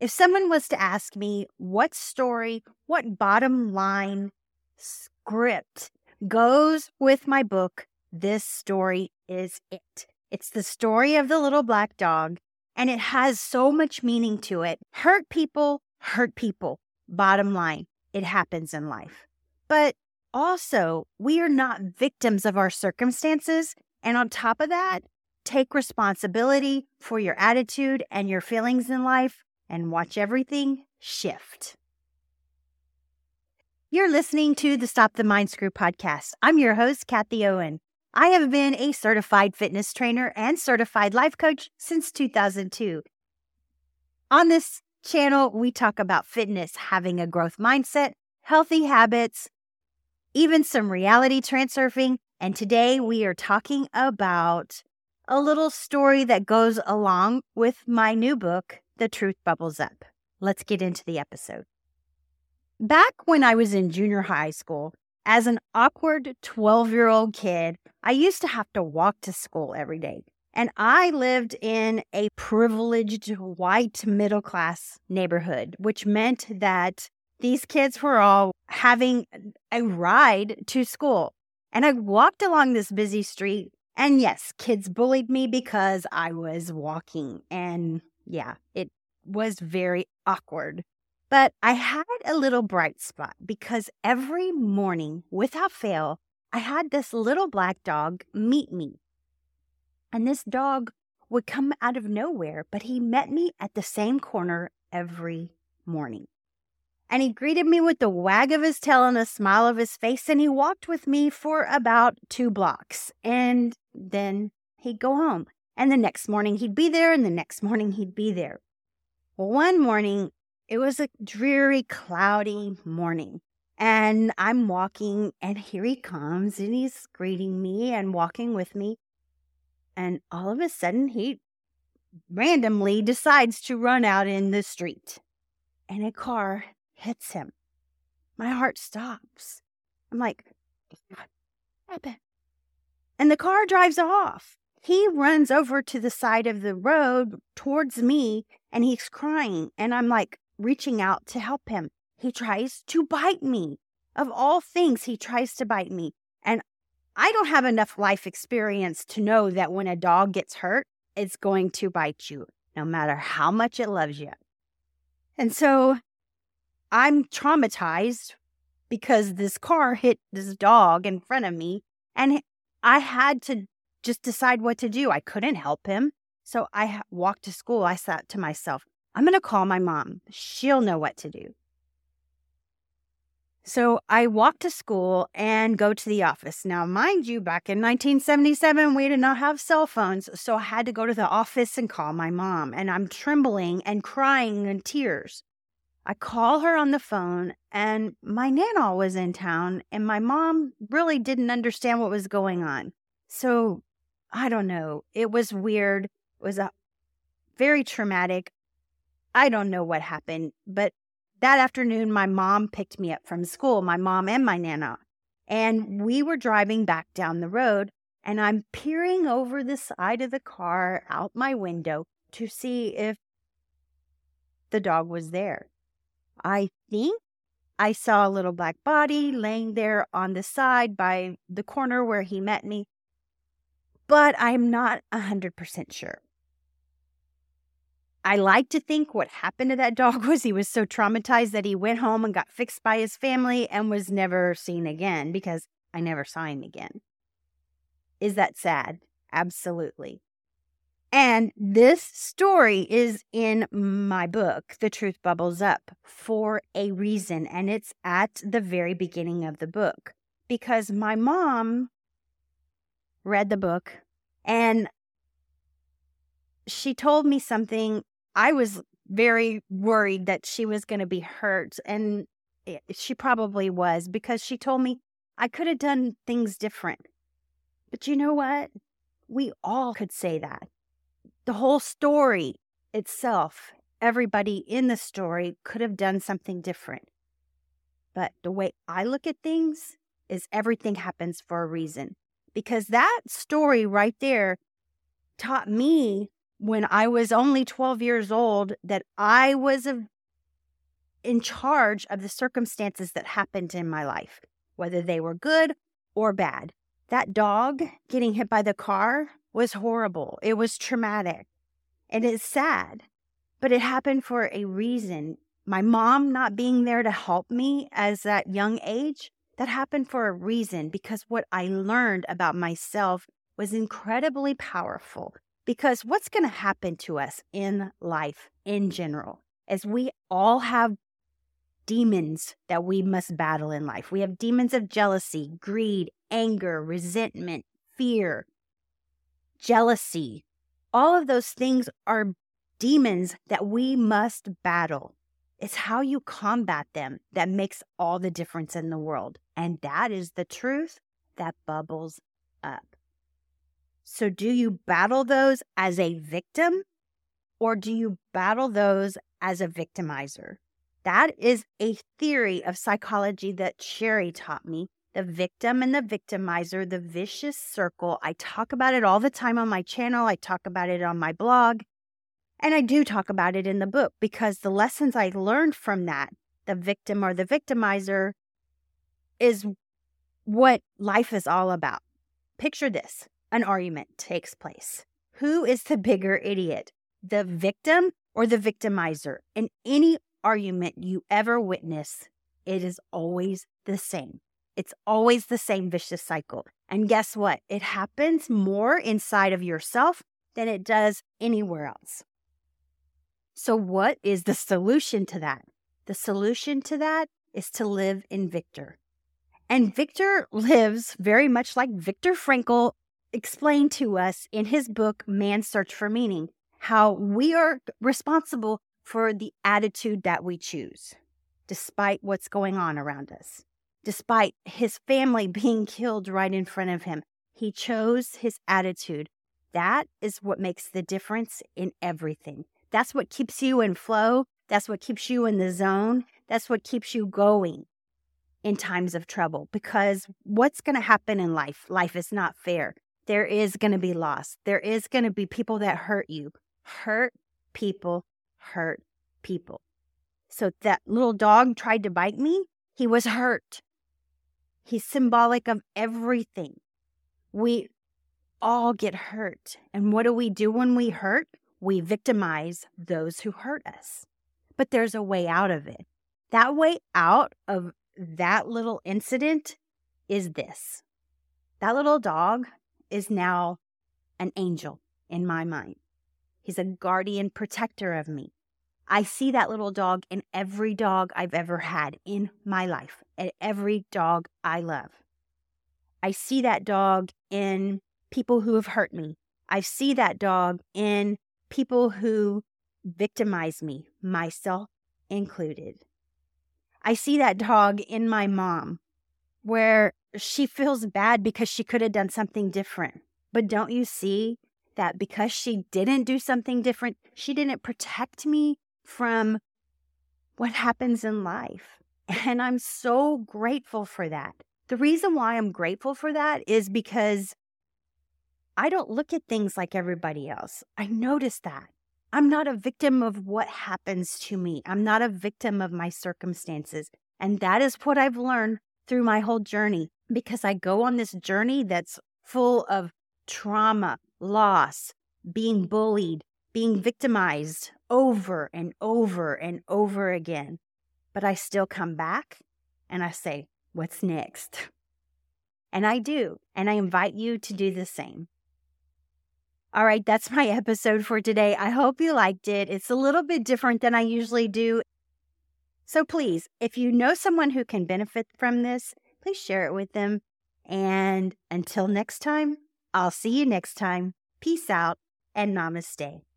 If someone was to ask me what story, what bottom line script goes with my book, this story is it. It's the story of the little black dog, and it has so much meaning to it. Hurt people. Bottom line, it happens in life. But also, we are not victims of our circumstances. And on top of that, take responsibility for your attitude and your feelings in life and watch everything shift. You're listening to the Stop the Mind Screw podcast. I'm your host, Kathy Owen. I have been a certified fitness trainer and certified life coach since 2002. On this channel, we talk about fitness, having a growth mindset, healthy habits, even some reality transurfing. And today we are talking about a little story that goes along with my new book, The Truth Bubbles Up. Let's get into the episode. Back when I was in junior high school, as an awkward 12-year-old kid, I used to have to walk to school every day. And I lived in a privileged white middle-class neighborhood, which meant that these kids were all having a ride to school. And I walked along this busy street, and yes, kids bullied me because I was walking. And yeah, it was very awkward. But I had a little bright spot because every morning, without fail, I had this little black dog meet me. And this dog would come out of nowhere, but he met me at the same corner every morning. And he greeted me with the wag of his tail and a smile of his face, and he walked with me for about 2 blocks. And then he'd go home. And the next morning he'd be there, and the next morning he'd be there. Well, one morning, it was a dreary, cloudy morning. And I'm walking, and here he comes, and he's greeting me and walking with me. And all of a sudden, he randomly decides to run out in the street. And a car hits him. My heart stops. I'm like, what happened? And the car drives off. He runs over to the side of the road towards me, and he's crying. And I'm like reaching out to help him. He tries to bite me. Of all things, he tries to bite me. And I don't have enough life experience to know that when a dog gets hurt, it's going to bite you, no matter how much it loves you. And so I'm traumatized because this car hit this dog in front of me, and I had to just decide what to do. I couldn't help him. So I walked to school. I thought to myself, I'm going to call my mom. She'll know what to do. So I walk to school and go to the office. Now, mind you, back in 1977, we did not have cell phones. So I had to go to the office and call my mom. And I'm trembling and crying in tears. I call her on the phone, and my nana was in town, and my mom really didn't understand what was going on. So, I don't know. It was weird. It was very traumatic. I don't know what happened, but that afternoon, my mom picked me up from school, my mom and my nana, and we were driving back down the road, and I'm peering over the side of the car out my window to see if the dog was there. I think I saw a little black body laying there on the side by the corner where he met me, but I'm not 100% sure. I like to think what happened to that dog was he was so traumatized that he went home and got fixed by his family and was never seen again, because I never saw him again. Is that sad? Absolutely. And this story is in my book, The Truth Bubbles Up, for a reason. And it's at the very beginning of the book because my mom read the book and she told me something. I was very worried that she was going to be hurt. And she probably was, because she told me I could have done things different. But you know what? We all could say that. The whole story itself, everybody in the story could have done something different. But the way I look at things is everything happens for a reason. Because that story right there taught me when I was only 12 years old that I was in charge of the circumstances that happened in my life, whether they were good or bad. That dog getting hit by the car was horrible. It was traumatic. And it's sad, but it happened for a reason. My mom not being there to help me as that young age, that happened for a reason, because what I learned about myself was incredibly powerful. Because what's going to happen to us in life in general is we all have demons that we must battle in life. We have demons of jealousy, greed, anger, resentment, fear, jealousy. All of those things are demons that we must battle. It's how you combat them that makes all the difference in the world. And that is the truth that bubbles up. So do you battle those as a victim, or do you battle those as a victimizer? That is a theory of psychology that Sherry taught me. The victim and the victimizer, the vicious circle. I talk about it all the time on my channel. I talk about it on my blog. And I do talk about it in the book, because the lessons I learned from that, the victim or the victimizer, is what life is all about. Picture this. An argument takes place. Who is the bigger idiot? The victim or the victimizer? In any argument you ever witness, it is always the same. It's always the same vicious cycle. And guess what? It happens more inside of yourself than it does anywhere else. So what is the solution to that? The solution to that is to live in Viktor. And Viktor lives very much like Viktor Frankl explained to us in his book, Man's Search for Meaning, how we are responsible for the attitude that we choose, despite what's going on around us. Despite his family being killed right in front of him, he chose his attitude. That is what makes the difference in everything. That's what keeps you in flow. That's what keeps you in the zone. That's what keeps you going in times of trouble. Because what's going to happen in life? Life is not fair. There is going to be loss. There is going to be people that hurt you. Hurt people hurt people. So that little dog tried to bite me. He was hurt. He's symbolic of everything. We all get hurt. And what do we do when we hurt? We victimize those who hurt us. But there's a way out of it. That way out of that little incident is this. That little dog is now an angel in my mind. He's a guardian protector of me. I see that little dog in every dog I've ever had in my life, and every dog I love. I see that dog in people who have hurt me. I see that dog in people who victimize me, myself included. I see that dog in my mom, where she feels bad because she could have done something different. But don't you see that because she didn't do something different, she didn't protect me from what happens in life? And I'm so grateful for that. The reason why I'm grateful for that is because I don't look at things like everybody else. I notice that. I'm not a victim of what happens to me. I'm not a victim of my circumstances. And that is what I've learned through my whole journey, because I go on this journey that's full of trauma, loss, being bullied, being victimized over and over and over again. But I still come back and I say, what's next? And I do. And I invite you to do the same. All right, that's my episode for today. I hope you liked it. It's a little bit different than I usually do. So please, if you know someone who can benefit from this, please share it with them. And until next time, I'll see you next time. Peace out and namaste.